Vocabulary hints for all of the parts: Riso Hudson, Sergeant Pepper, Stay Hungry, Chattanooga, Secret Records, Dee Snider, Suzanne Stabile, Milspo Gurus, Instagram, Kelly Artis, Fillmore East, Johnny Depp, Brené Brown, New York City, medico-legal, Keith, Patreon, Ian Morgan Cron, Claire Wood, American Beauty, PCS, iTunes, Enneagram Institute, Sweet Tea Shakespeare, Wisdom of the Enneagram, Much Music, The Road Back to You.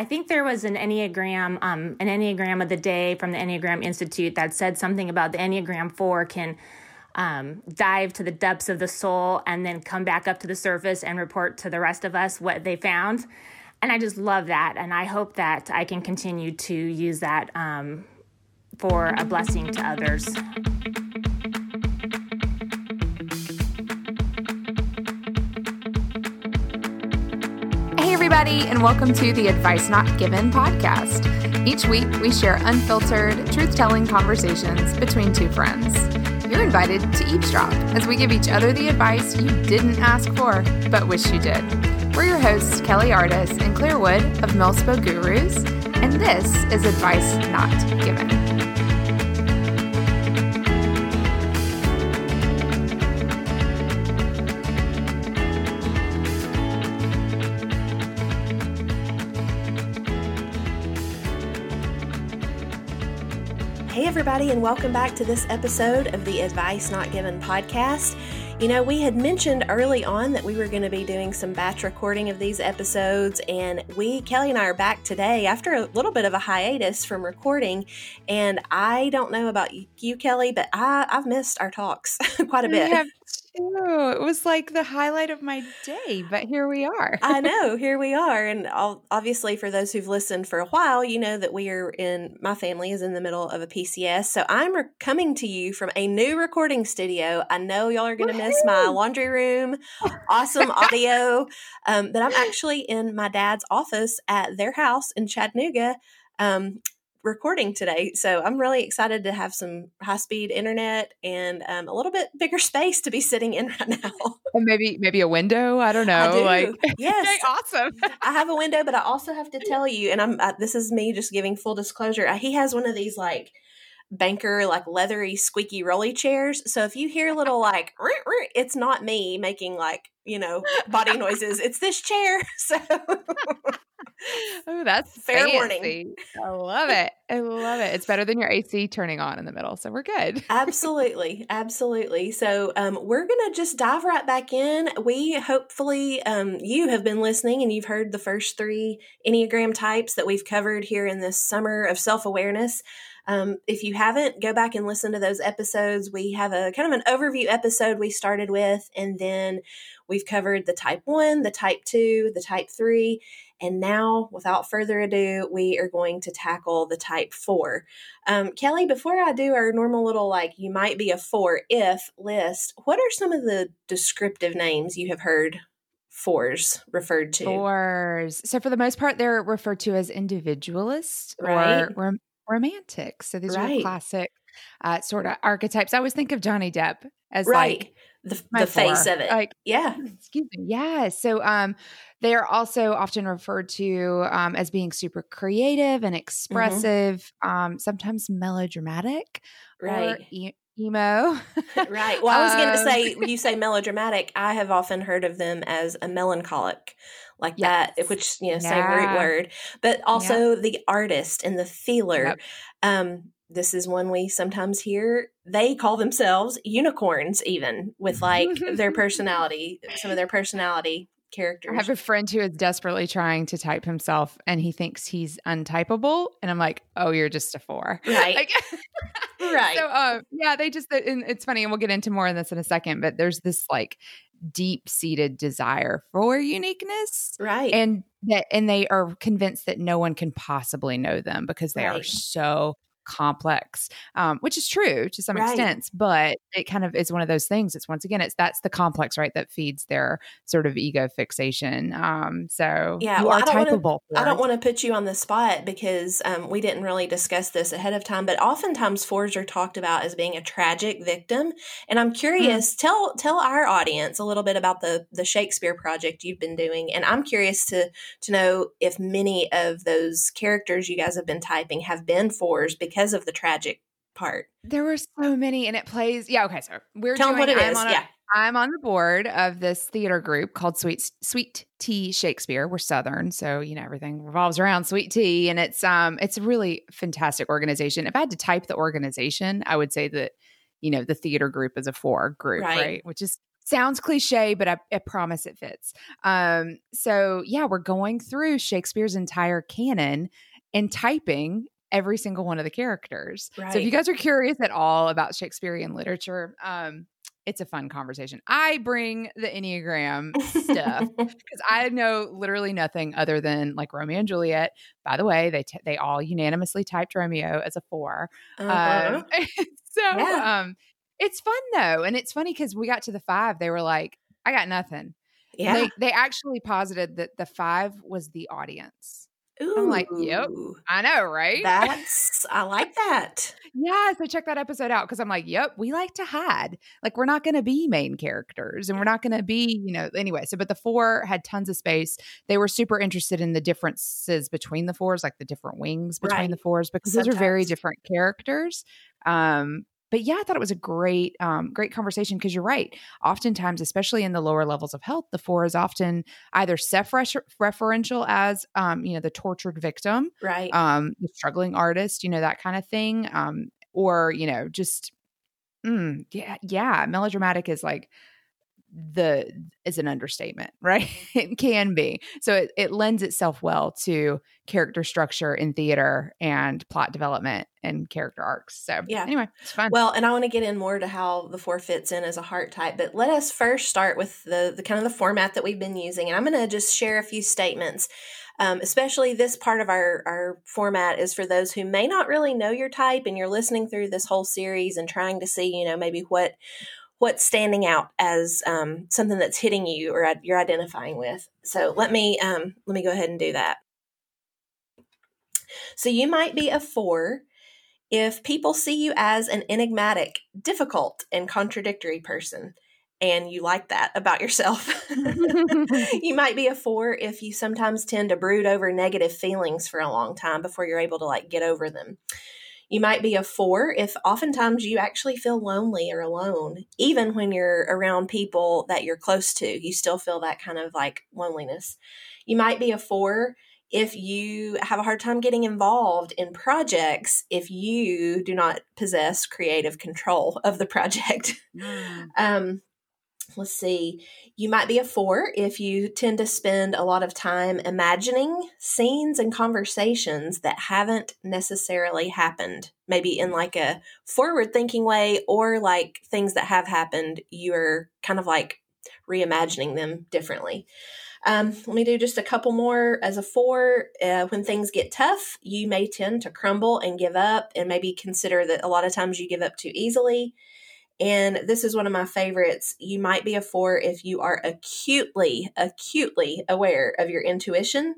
I think there was an Enneagram of the day from the Enneagram Institute that said something about the Enneagram 4 can dive to the depths of the soul and then come back up to the surface and report to the rest of us what they found. And I just love that. And I hope that I can continue to use that for a blessing to others. Hey, everybody, and welcome to the Advice Not Given podcast. Each week, we share unfiltered, truth-telling conversations between two friends. You're invited to eavesdrop as we give each other the advice you didn't ask for, but wish you did. We're your hosts, Kelly Artis and Claire Wood of Milspo Gurus, and this is Advice Not Given. Hey, everybody, and welcome back to this episode of the Advice Not Given podcast. You know, we had mentioned early on that we were going to be doing some batch recording of these episodes, and Kelly and I are back today after a little bit of a hiatus from recording, and I don't know about you, Kelly, but I've missed our talks quite a bit. Yeah. Ooh, it was like the highlight of my day, but here we are. I know, here we are. And obviously for those who've listened for a while, you know that my family is in the middle of a PCS. So I'm coming to you from a new recording studio. I know y'all are going to miss my laundry room, awesome audio, but I'm actually in my dad's office at their house in Chattanooga, recording today. So I'm really excited to have some high-speed internet and a little bit bigger space to be sitting in right now. And maybe a window. I don't know. I do. Yes. Awesome. I have a window, but I also have to tell you, and this is me just giving full disclosure. He has one of these like banker, like leathery, squeaky rolly chairs. So if you hear a little like, it's not me making like, body noises. It's this chair. So oh, that's fair warning. I love it. It's better than your AC turning on in the middle. So we're good. Absolutely. So we're going to just dive right back in. We hopefully, you have been listening and you've heard the first three Enneagram types that we've covered here in this summer of self-awareness. If you haven't, go back and listen to those episodes. We have a kind of an overview episode we started with, and then we've covered the type 1, the type 2, the type 3, and now, without further ado, we are going to tackle the type 4. Kelly, before I do our normal little like you might be a 4 if list, what are some of the descriptive names you have heard fours referred to? Fours. So for the most part, they're referred to as individualists, right? Or romantic. So these are classic sort of archetypes. I always think of Johnny Depp as like the face of it. Like, yeah. Excuse me. Yeah. So they are also often referred to as being super creative and expressive, sometimes melodramatic. Right. Or emo. Right. Well, I was going to say, you say melodramatic. I have often heard of them as a melancholic, like that, which, same root word, but also the artist and the feeler. Yep. This is one we sometimes hear. They call themselves unicorns, even with like their personality, some of their personality characters. I have a friend who is desperately trying to type himself and he thinks he's untypable. And I'm like, oh, you're just a 4. Right. Like, right. So, and it's funny, and we'll get into more on this in a second, but there's this like deep-seated desire for uniqueness. Right. And they are convinced that no one can possibly know them because they are so complex, which is true to some extent, but it kind of is one of those things. It's once again, that's the complex, right? That feeds their sort of ego fixation. So you are typeable. I don't want to put you on the spot because we didn't really discuss this ahead of time, but oftentimes fours are talked about as being a tragic victim. And I'm curious, tell our audience a little bit about the Shakespeare project you've been doing. And I'm curious to know if many of those characters you guys have been typing have been fours because of the tragic part. There were so many, and it plays. Yeah. Okay. So we're tell doing, them what it I'm is. On a, yeah. I'm on the board of this theater group called Sweet Tea Shakespeare. We're Southern, so everything revolves around sweet tea, and it's a really fantastic organization. If I had to type the organization, I would say that the theater group is a 4 group, right? Which is Sounds cliche, but I promise it fits. So yeah, we're going through Shakespeare's entire canon and typing every single one of the characters. Right. So if you guys are curious at all about Shakespearean literature, it's a fun conversation. I bring the Enneagram stuff because I know literally nothing other than like Romeo and Juliet. By the way, they all unanimously typed Romeo as a 4. Uh-huh. It's fun though. And it's funny because we got to the 5. They were like, I got nothing. Yeah. They actually posited that the 5 was the audience. Ooh. I'm like, yep, I know, right? I like that. Yeah, so check that episode out because I'm like, yep, we like to hide. Like we're not going to be main characters and we're not going to be, anyway. So, but the 4 had tons of space. They were super interested in the differences between the 4s, like the different wings between the 4s because those are very different characters. But yeah, I thought it was a great, great conversation because you're right. Oftentimes, especially in the lower levels of health, the 4 is often either self-referential as, the tortured victim, right? The struggling artist, that kind of thing, or just melodramatic is like is an understatement, right? It can be. So it lends itself well to character structure in theater and plot development and character arcs. So anyway, it's fun. Well, and I want to get in more to how the 4 fits in as a heart type, but let us first start with the kind of the format that we've been using. And I'm going to just share a few statements. Especially this part of our format is for those who may not really know your type and you're listening through this whole series and trying to see, maybe what's standing out as something that's hitting you or you're identifying with. So let me go ahead and do that. So you might be a 4 if people see you as an enigmatic, difficult, and contradictory person, and you like that about yourself. You might be a 4 if you sometimes tend to brood over negative feelings for a long time before you're able to get over them. You might be a 4 if oftentimes you actually feel lonely or alone, even when you're around people that you're close to, you still feel that kind of loneliness. You might be a 4 if you have a hard time getting involved in projects, if you do not possess creative control of the project. Let's see. You might be a 4 if you tend to spend a lot of time imagining scenes and conversations that haven't necessarily happened, maybe in a forward-thinking way or things that have happened. You're kind of reimagining them differently. Let me do just a couple more. As a 4, when things get tough, you may tend to crumble and give up and maybe consider that a lot of times you give up too easily. And this is one of my favorites. You might be a 4 if you are acutely aware of your intuition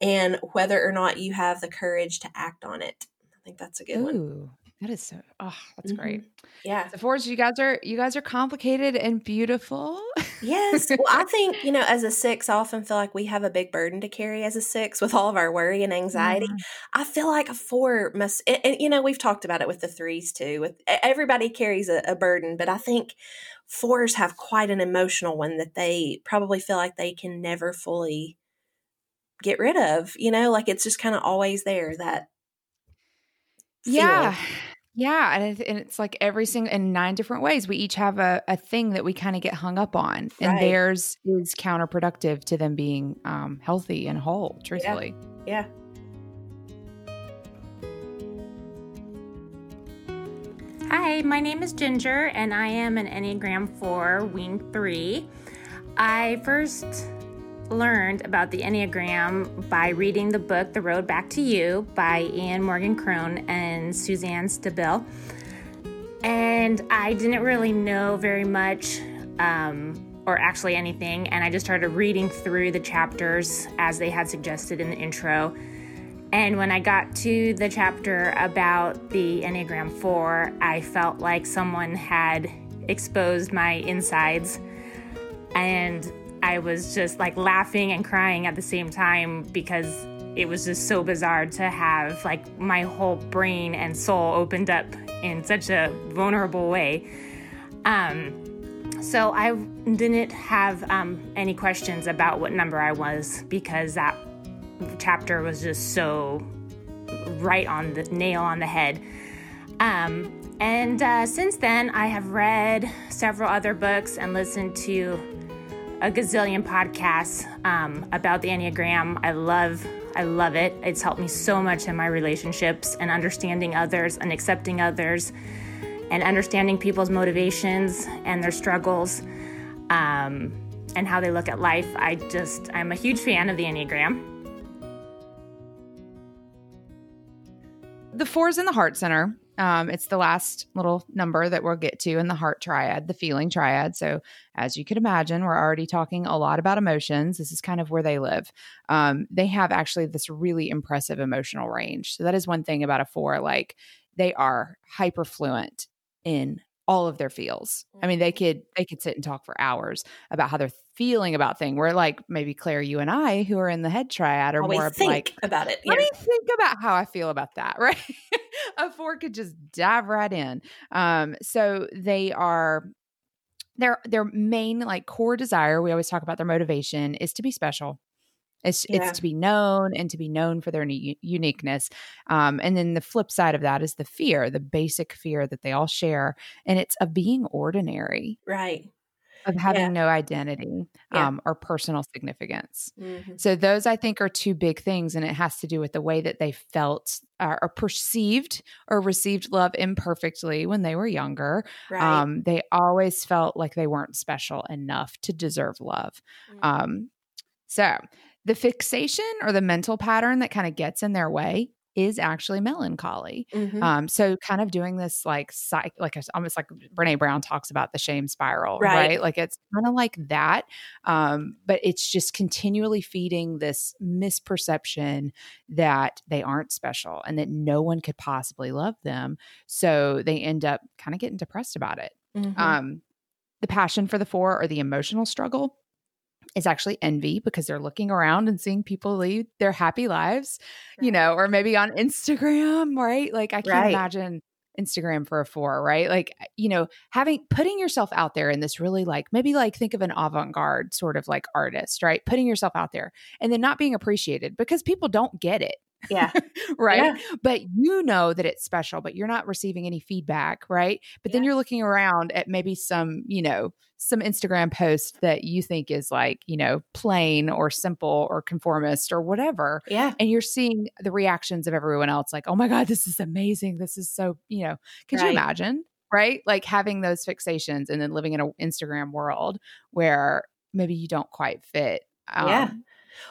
and whether or not you have the courage to act on it. I think that's a good one. That is so, that's great. Yeah. The 4s, you guys are complicated and beautiful. Yes. Well, I think, as a 6, I often feel like we have a big burden to carry as a 6 with all of our worry and anxiety. Mm. I feel like a 4 must, and we've talked about it with the 3s too, with everybody carries a burden, but I think 4s have quite an emotional one that they probably feel like they can never fully get rid of, it's just kind of always there that. Yeah. Feeling. Yeah. And it's every single, in 9 different ways, we each have a thing that we kind of get hung up on, and theirs is counterproductive to them being healthy and whole, truthfully. Yeah. Hi, my name is Ginger and I am an Enneagram 4, Wing 3. I first learned about the Enneagram by reading the book The Road Back to You by Ian Morgan Cron and Suzanne Stabile. And I didn't really know very much or actually anything, and I just started reading through the chapters as they had suggested in the intro. And when I got to the chapter about the Enneagram 4, I felt like someone had exposed my insides, and I was just laughing and crying at the same time because it was just so bizarre to have my whole brain and soul opened up in such a vulnerable way. So I didn't have any questions about what number I was because that chapter was just so right on the nail on the head. And since then, I have read several other books and listened to a gazillion podcasts about the Enneagram. I love it. It's helped me so much in my relationships and understanding others and accepting others and understanding people's motivations and their struggles and how they look at life. I'm a huge fan of the Enneagram. The four is in the heart center. It's the last little number that we'll get to in the heart triad, the feeling triad. So as you could imagine, we're already talking a lot about emotions. This is kind of where they live. They have actually this really impressive emotional range. So that is one thing about a four, like they are hyper fluent in all of their feels. I mean, they could sit and talk for hours about how they're feeling about things. We're like, maybe Claire, you and I, who are in the head triad, are always more think like about it. Let me think about how I feel about that. Right? A four could just dive right in. So they are their main like core desire. We always talk about their motivation is to be special. It's to be known and to be known for their uniqueness. And then the flip side of that is the fear, the basic fear that they all share. And it's of being ordinary. Right. Of having no identity or personal significance. Mm-hmm. So those I think are two big things. And it has to do with the way that they felt or perceived or received love imperfectly when they were younger. Right. They always felt like they weren't special enough to deserve love. Mm-hmm. So the fixation or the mental pattern that kind of gets in their way is actually melancholy. Mm-hmm. So kind of doing this like almost like Brené Brown talks about the shame spiral, right? Like it's kind of like that, but it's just continually feeding this misperception that they aren't special and that no one could possibly love them. So they end up kind of getting depressed about it. Mm-hmm. The passion for the four or the emotional struggle is actually envy because they're looking around and seeing people lead their happy lives, you know, or maybe on Instagram, right? Like I can't imagine Instagram for a four, right? Like, you know, putting yourself out there in this really like, maybe like think of an avant-garde sort of like artist, right? Putting yourself out there and then not being appreciated because people don't get it. Yeah. Right. Yeah. But you know that it's special, but you're not receiving any feedback. Right. But then you're looking around at maybe some, you know, some Instagram post that you think is like, you know, plain or simple or conformist or whatever. Yeah. And you're seeing the reactions of everyone else like, oh my God, this is amazing. This is so, you know, could you imagine? Right. Like having those fixations and then living in an Instagram world where maybe you don't quite fit.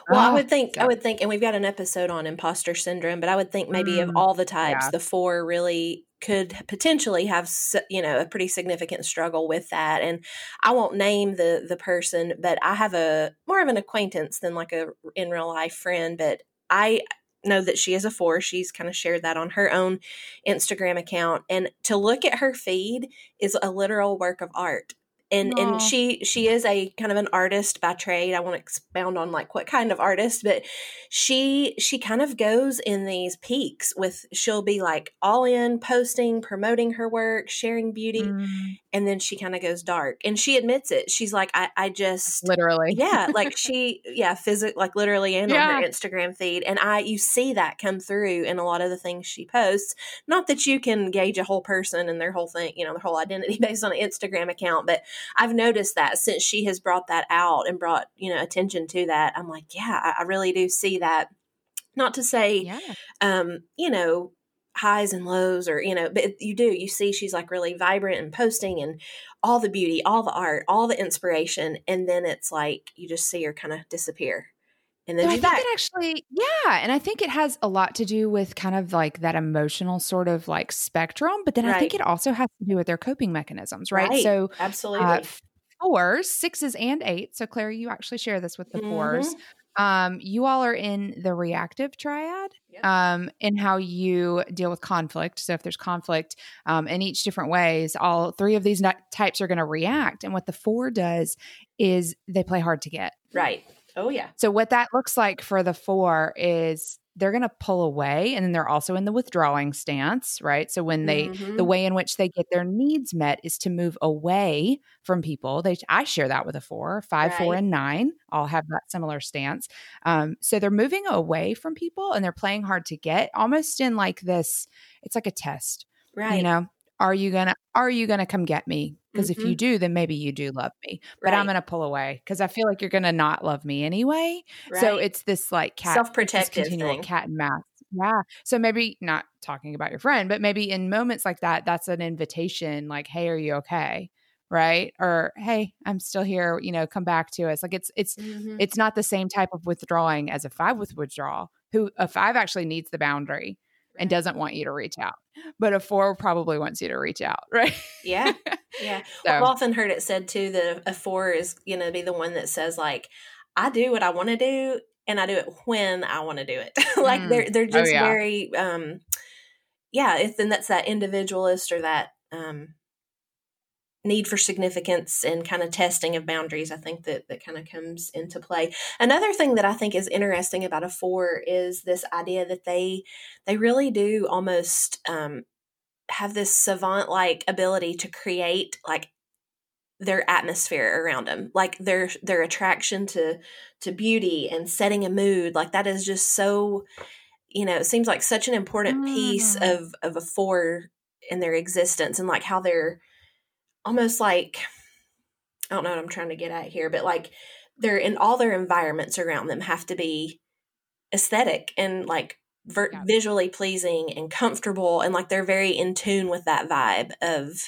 Well, I would think, and we've got an episode on imposter syndrome, but I would think maybe of all the types, the four really could potentially have, you know, a pretty significant struggle with that. And I won't name the person, but I have a more of an acquaintance than like a in real life friend, but I know that she is a four. She's kind of shared that on her own Instagram account. And to look at her feed is a literal work of art. And she is a kind of an artist by trade. I won't expound on like what kind of artist, but she kind of goes in these peaks with, she'll be like all in, posting, promoting her work, sharing beauty. Mm. And then she kind of goes dark and she admits it. She's like, I just literally, like she, physically, like literally and on her Instagram feed. And you see that come through in a lot of the things she posts. Not that you can gauge a whole person and their whole thing, you know, their whole identity based on an Instagram account, but I've noticed that since she has brought that out and brought, you know, attention to that, I'm like, I really do see that. Not to say, you know, highs and lows or, you know, but you see she's like really vibrant and posting and all the beauty, all the art, all the inspiration. And then it's like, you just see her kind of disappear. And then And I think it has a lot to do with kind of like that emotional sort of like spectrum, but then I think it also has to do with their coping mechanisms, right? So absolutely. Fours, sixes, and eights. So Claire, you actually share this with the fours. You all are in the reactive triad, in how you deal with conflict. So if there's conflict, in each different ways, all three of these types are going to react. And what the four does is they play hard to get. Right. Oh, yeah. So what that looks like for the four is they're going to pull away, and then they're also in the withdrawing stance, right? So when they the way in which they get their needs met is to move away from people. I share that with a four, 5, 4, and 9 all have that similar stance. So they're moving away from people, and they're playing hard to get, almost in like this. It's like a test, right? You know, Are you gonna come get me? Because if you do, then maybe you do love me. But I'm gonna pull away because I feel like you're gonna not love me anyway. Right. So it's this like cat and mouse. Yeah. So maybe not talking about your friend, but maybe in moments like that, that's an invitation. Like, hey, are you okay? Right. Or, hey, I'm still here, you know, come back to us. Like it's not the same type of withdrawing as a five with withdrawal, who a five actually needs the boundary and doesn't want you to reach out, but a four probably wants you to reach out. Right. Yeah. Yeah. So. I've often heard it said too, that a four is, you know, be the one that says like, I do what I want to do and I do it when I want to do it. Like they're just very, and that's that individualist or that, need for significance and kind of testing of boundaries. I think that kind of comes into play. Another thing that I think is interesting about a four is this idea that they really do almost have this savant-like ability to create like their atmosphere around them, like their attraction to beauty and setting a mood. Like that is just so, you know, it seems like such an important piece of a four in their existence and like how they're almost like, I don't know what I'm trying to get at here, but like they're in all their environments around them have to be aesthetic and like visually pleasing and comfortable. And like, they're very in tune with that vibe of,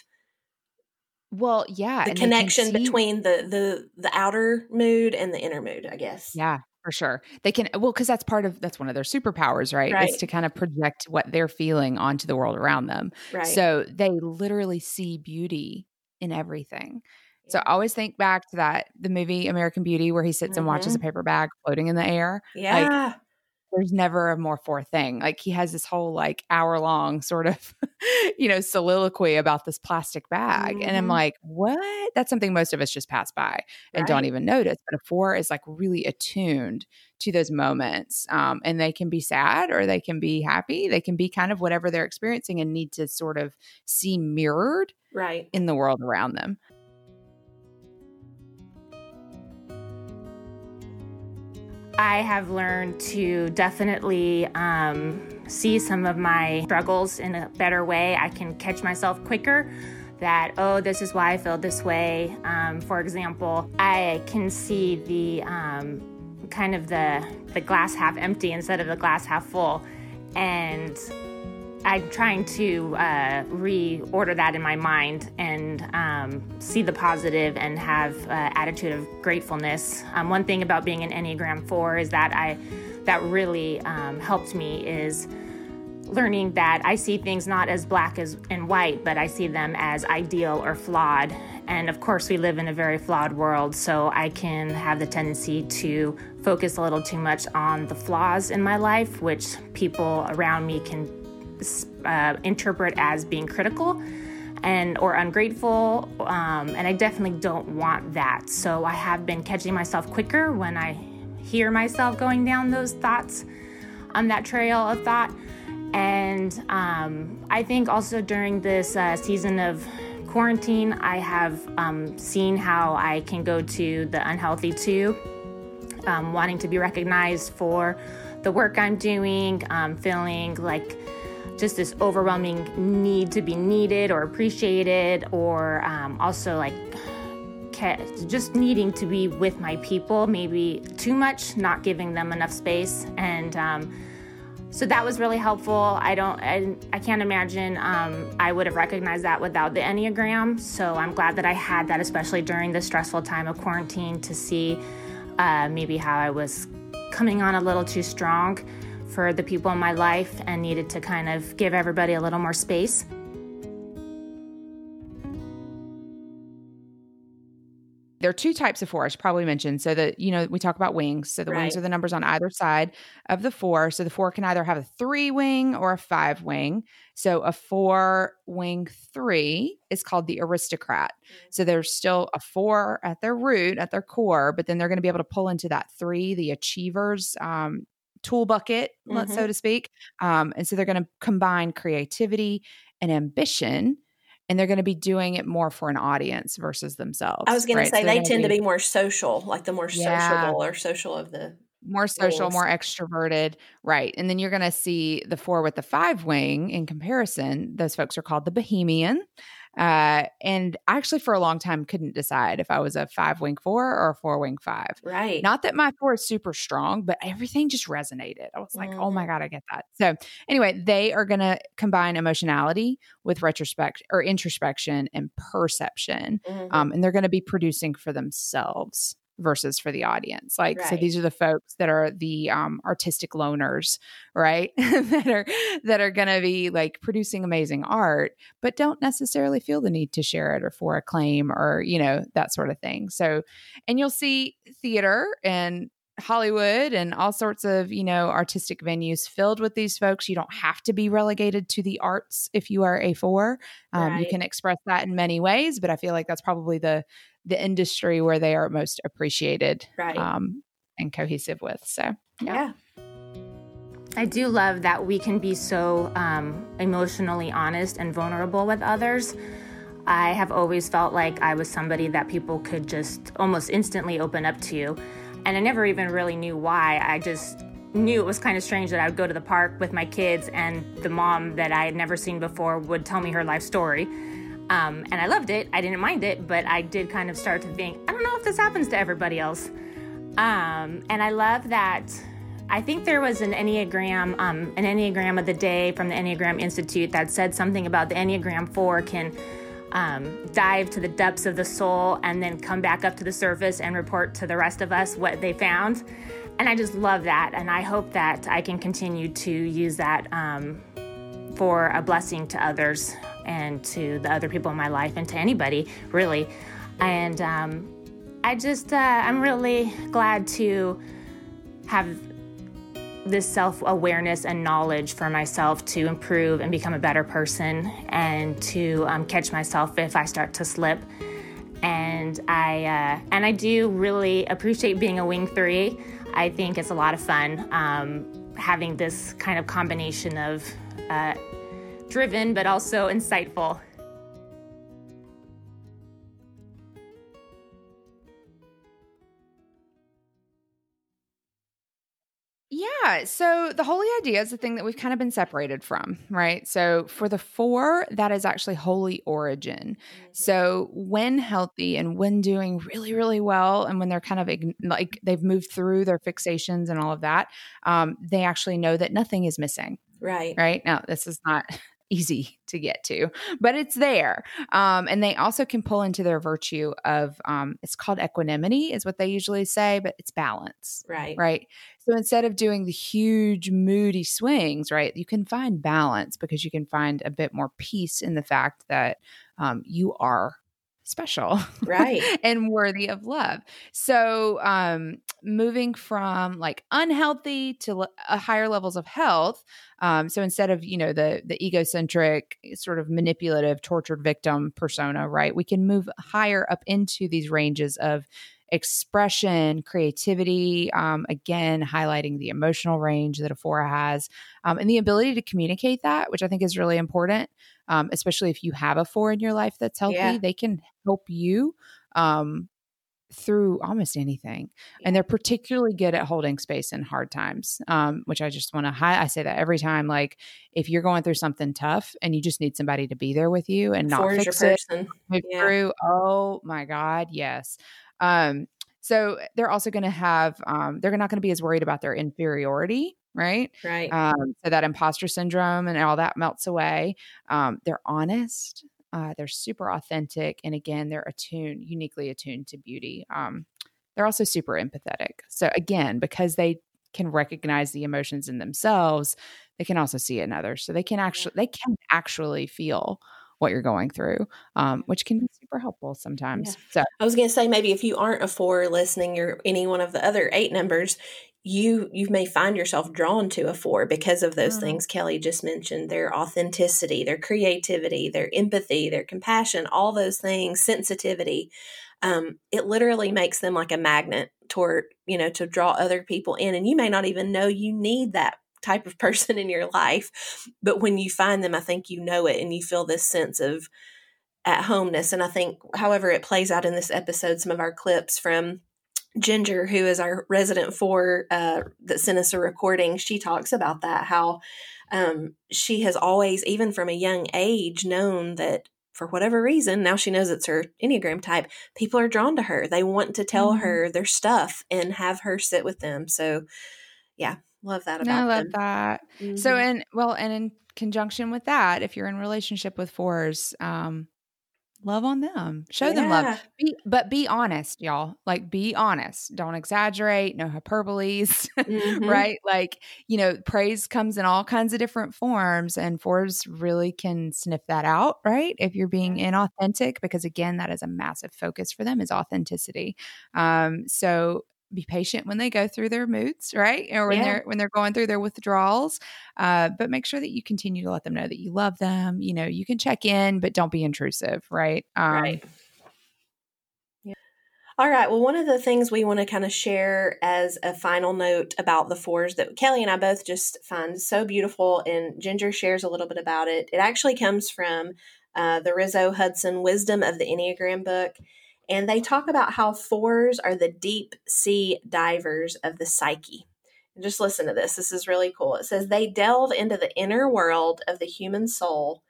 the connection between the outer mood and the inner mood, I guess. Yeah. For sure. They can, because that's one of their superpowers, right? Is to kind of project what they're feeling onto the world around them. Right. So they literally see beauty in everything. Yeah. So I always think back to the movie American Beauty, where he sits and watches a paper bag floating in the air. Yeah. Like, there's never a more four thing. Like he has this whole like hour long sort of, you know, soliloquy about this plastic bag. And I'm like, what? That's something most of us just pass by and don't even notice. But a four is like really attuned to those moments. And they can be sad or they can be happy. They can be kind of whatever they're experiencing and need to sort of see mirrored in the world around them. I have learned to definitely see some of my struggles in a better way. I can catch myself quicker that, this is why I feel this way. For example, I can see the kind of the glass half empty instead of the glass half full. And I'm trying to reorder that in my mind and see the positive and have an attitude of gratefulness. One thing about being an Enneagram 4 is that really helped me is learning that I see things not as black as and white, but I see them as ideal or flawed. And of course, we live in a very flawed world, so I can have the tendency to focus a little too much on the flaws in my life, which people around me can interpret as being critical or ungrateful, and I definitely don't want that. So I have been catching myself quicker when I hear myself going down those thoughts on that trail of thought. And I think also during this season of quarantine, I have seen how I can go to the unhealthy too, wanting to be recognized for the work I'm doing, feeling like just this overwhelming need to be needed or appreciated, or also like just needing to be with my people, maybe too much, not giving them enough space. And so that was really helpful. I can't imagine I would have recognized that without the Enneagram. So I'm glad that I had that, especially during the stressful time of quarantine, to see maybe how I was coming on a little too strong for the people in my life and needed to kind of give everybody a little more space. There are two types of four I should probably mention. So that, you know, we talk about wings. So the wings are the numbers on either side of the four. So the four can either have a 3 wing or a 5 wing. So a 4 wing 3 is called the aristocrat. So there's still a 4 at their root, at their core, but then they're going to be able to pull into that 3, the achievers, tool bucket, so to speak. And so they're going to combine creativity and ambition, and they're going to be doing it more for an audience versus themselves. I was going to say so they tend to be more social, like the more sociable or social of the More social, more extroverted. Right. And then you're going to see the 4 with the 5 wing in comparison. Those folks are called the Bohemian. And I actually for a long time couldn't decide if I was a 5 wing 4 or a 4 wing 5. Right. Not that my 4 is super strong, but everything just resonated. I was like, oh my God, I get that. So anyway, they are going to combine emotionality with retrospect or introspection and perception. Mm-hmm. And they're going to be producing for themselves versus for the audience. Like, right. So these are the folks that are the artistic loners, right? that are going to be like producing amazing art, but don't necessarily feel the need to share it or for acclaim or, you know, that sort of thing. So, and you'll see theater and Hollywood and all sorts of, you know, artistic venues filled with these folks. You don't have to be relegated to the arts if you are a 4. Right. You can express that in many ways, but I feel like that's probably the industry where they are most appreciated, right. And cohesive with. So, yeah. I do love that we can be so emotionally honest and vulnerable with others. I have always felt like I was somebody that people could just almost instantly open up to. And I never even really knew why. I just knew it was kind of strange that I would go to the park with my kids and the mom that I had never seen before would tell me her life story. And I loved it. I didn't mind it, but I did kind of start to think, I don't know if this happens to everybody else. And I love that. I think there was an Enneagram of the day from the Enneagram Institute that said something about the Enneagram 4 can dive to the depths of the soul and then come back up to the surface and report to the rest of us what they found. And I just love that. And I hope that I can continue to use that for a blessing to others and to the other people in my life and to anybody, really. And I'm really glad to have this self-awareness and knowledge for myself to improve and become a better person and to catch myself if I start to slip. And I do really appreciate being a wing 3. I think it's a lot of fun having this kind of combination of driven but also insightful. Yeah. So the holy idea is the thing that we've kind of been separated from, right? So for the 4, that is actually holy origin. Mm-hmm. So when healthy and when doing really, really well, and when they're kind of like they've moved through their fixations and all of that, they actually know that nothing is missing. Right. Right. Now, this is not easy to get to, but it's there. And they also can pull into their virtue of, it's called equanimity is what they usually say, but it's balance. Right. Right. So instead of doing the huge moody swings, right, you can find balance because you can find a bit more peace in the fact that you are special, right, and worthy of love. So moving from like unhealthy to higher levels of health. So instead of, you know, the egocentric sort of manipulative tortured victim persona, right, we can move higher up into these ranges of expression, creativity, again, highlighting the emotional range that a 4 has, and the ability to communicate that, which I think is really important, especially if you have a 4 in your life that's healthy. Yeah. They can help you through almost anything. Yeah. And they're particularly good at holding space in hard times, which I just want to I say that every time, like if you're going through something tough and you just need somebody to be there with you and not fix it, move through, oh my God, yes. So they're also going to have, they're not going to be as worried about their inferiority, right? Right. So that imposter syndrome and all that melts away. They're honest, they're super authentic. And again, they're uniquely attuned to beauty. They're also super empathetic. So again, because they can recognize the emotions in themselves, they can also see it in others. So they can actually feel what you're going through, which can be super helpful sometimes. Yeah. So I was going to say, maybe if you aren't a 4 listening, you're any one of the other 8 numbers, you may find yourself drawn to a 4 because of those things Kelly just mentioned, their authenticity, their creativity, their empathy, their compassion, all those things, sensitivity. It literally makes them like a magnet toward, you know, to draw other people in. And you may not even know you need that type of person in your life, but when you find them, I think you know it and you feel this sense of at homeness. And I think, however, it plays out in this episode, some of our clips from Ginger, who is our resident four that sent us a recording, she talks about that, how she has always, even from a young age, known that for whatever reason, now she knows it's her Enneagram type, people are drawn to her. They want to tell mm-hmm. her their stuff and have her sit with them. So yeah, love that about them. I love that. Mm-hmm. So, and in conjunction with that, if you're in relationship with fours, love on them, show them love, but be honest, y'all. Like, be honest. Don't exaggerate. No hyperboles, mm-hmm. right? Like, praise comes in all kinds of different forms, and fours really can sniff that out, right? If you're being inauthentic, because again, that is a massive focus for them, is authenticity. So be patient when they go through their moods, right? Or when they're going through their withdrawals, but make sure that you continue to let them know that you love them. You can check in, but don't be intrusive, right? Right. Yeah. All right. Well, one of the things we want to kind of share as a final note about the fours that Kelly and I both just find so beautiful, and Ginger shares a little bit about it. It actually comes from the Riso Hudson Wisdom of the Enneagram book. And they talk about how fours are the deep sea divers of the psyche. And just listen to this. This is really cool. It says, they delve into the inner world of the human soul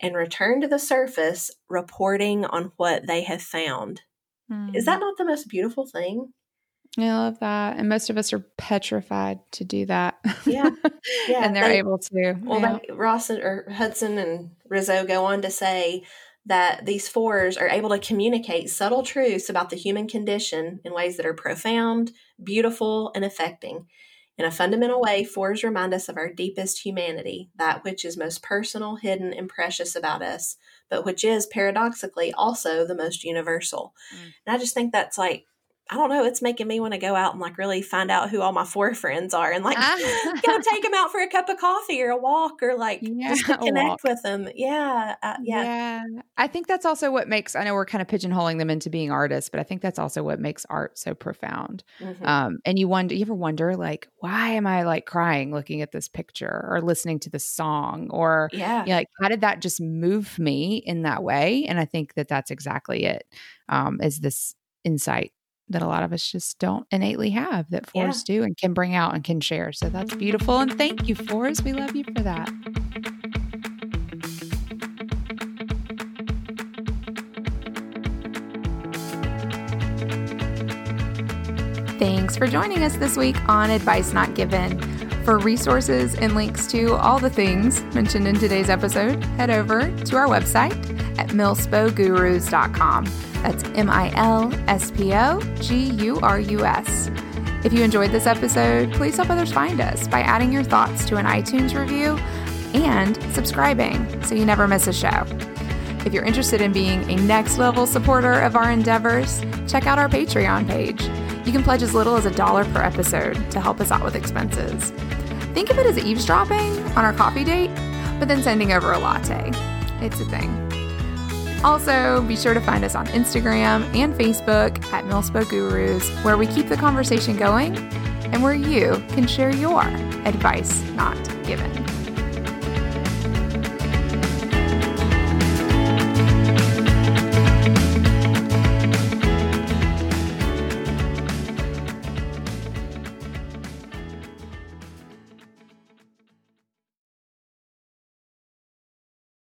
and return to the surface, reporting on what they have found. Mm. Is that not the most beautiful thing? I love that. And most of us are petrified to do that. Yeah. And they're able to. Well, Ross or Hudson and Riso go on to say that these fours are able to communicate subtle truths about the human condition in ways that are profound, beautiful, and affecting. In a fundamental way, fours remind us of our deepest humanity, that which is most personal, hidden, and precious about us, but which is paradoxically also the most universal. Mm. And I just think that's like, I don't know, it's making me want to go out and like really find out who all my four friends are and like go take them out for a cup of coffee or a walk or like just to connect with them. Yeah. I think that's also what makes, I know we're kind of pigeonholing them into being artists, but I think that's also what makes art so profound. Mm-hmm. And you ever wonder like, why am I like crying looking at this picture or listening to this song or like, how did that just move me in that way? And I think that that's exactly it, is this insight that a lot of us just don't innately have, that fours do and can bring out and can share. So that's beautiful. And thank you, fours. We love you for that. Thanks for joining us this week on Advice Not Given. For resources and links to all the things mentioned in today's episode, head over to our website at milspogurus.com. That's MILSPOGURUS. If you enjoyed this episode, please help others find us by adding your thoughts to an iTunes review and subscribing so you never miss a show. If you're interested in being a next level supporter of our endeavors, check out our Patreon page. You can pledge as little as $1 per episode to help us out with expenses. Think of it as eavesdropping on our coffee date, but then sending over a latte. It's a thing. Also, be sure to find us on Instagram and Facebook at Milspo Gurus, where we keep the conversation going and where you can share your advice not given.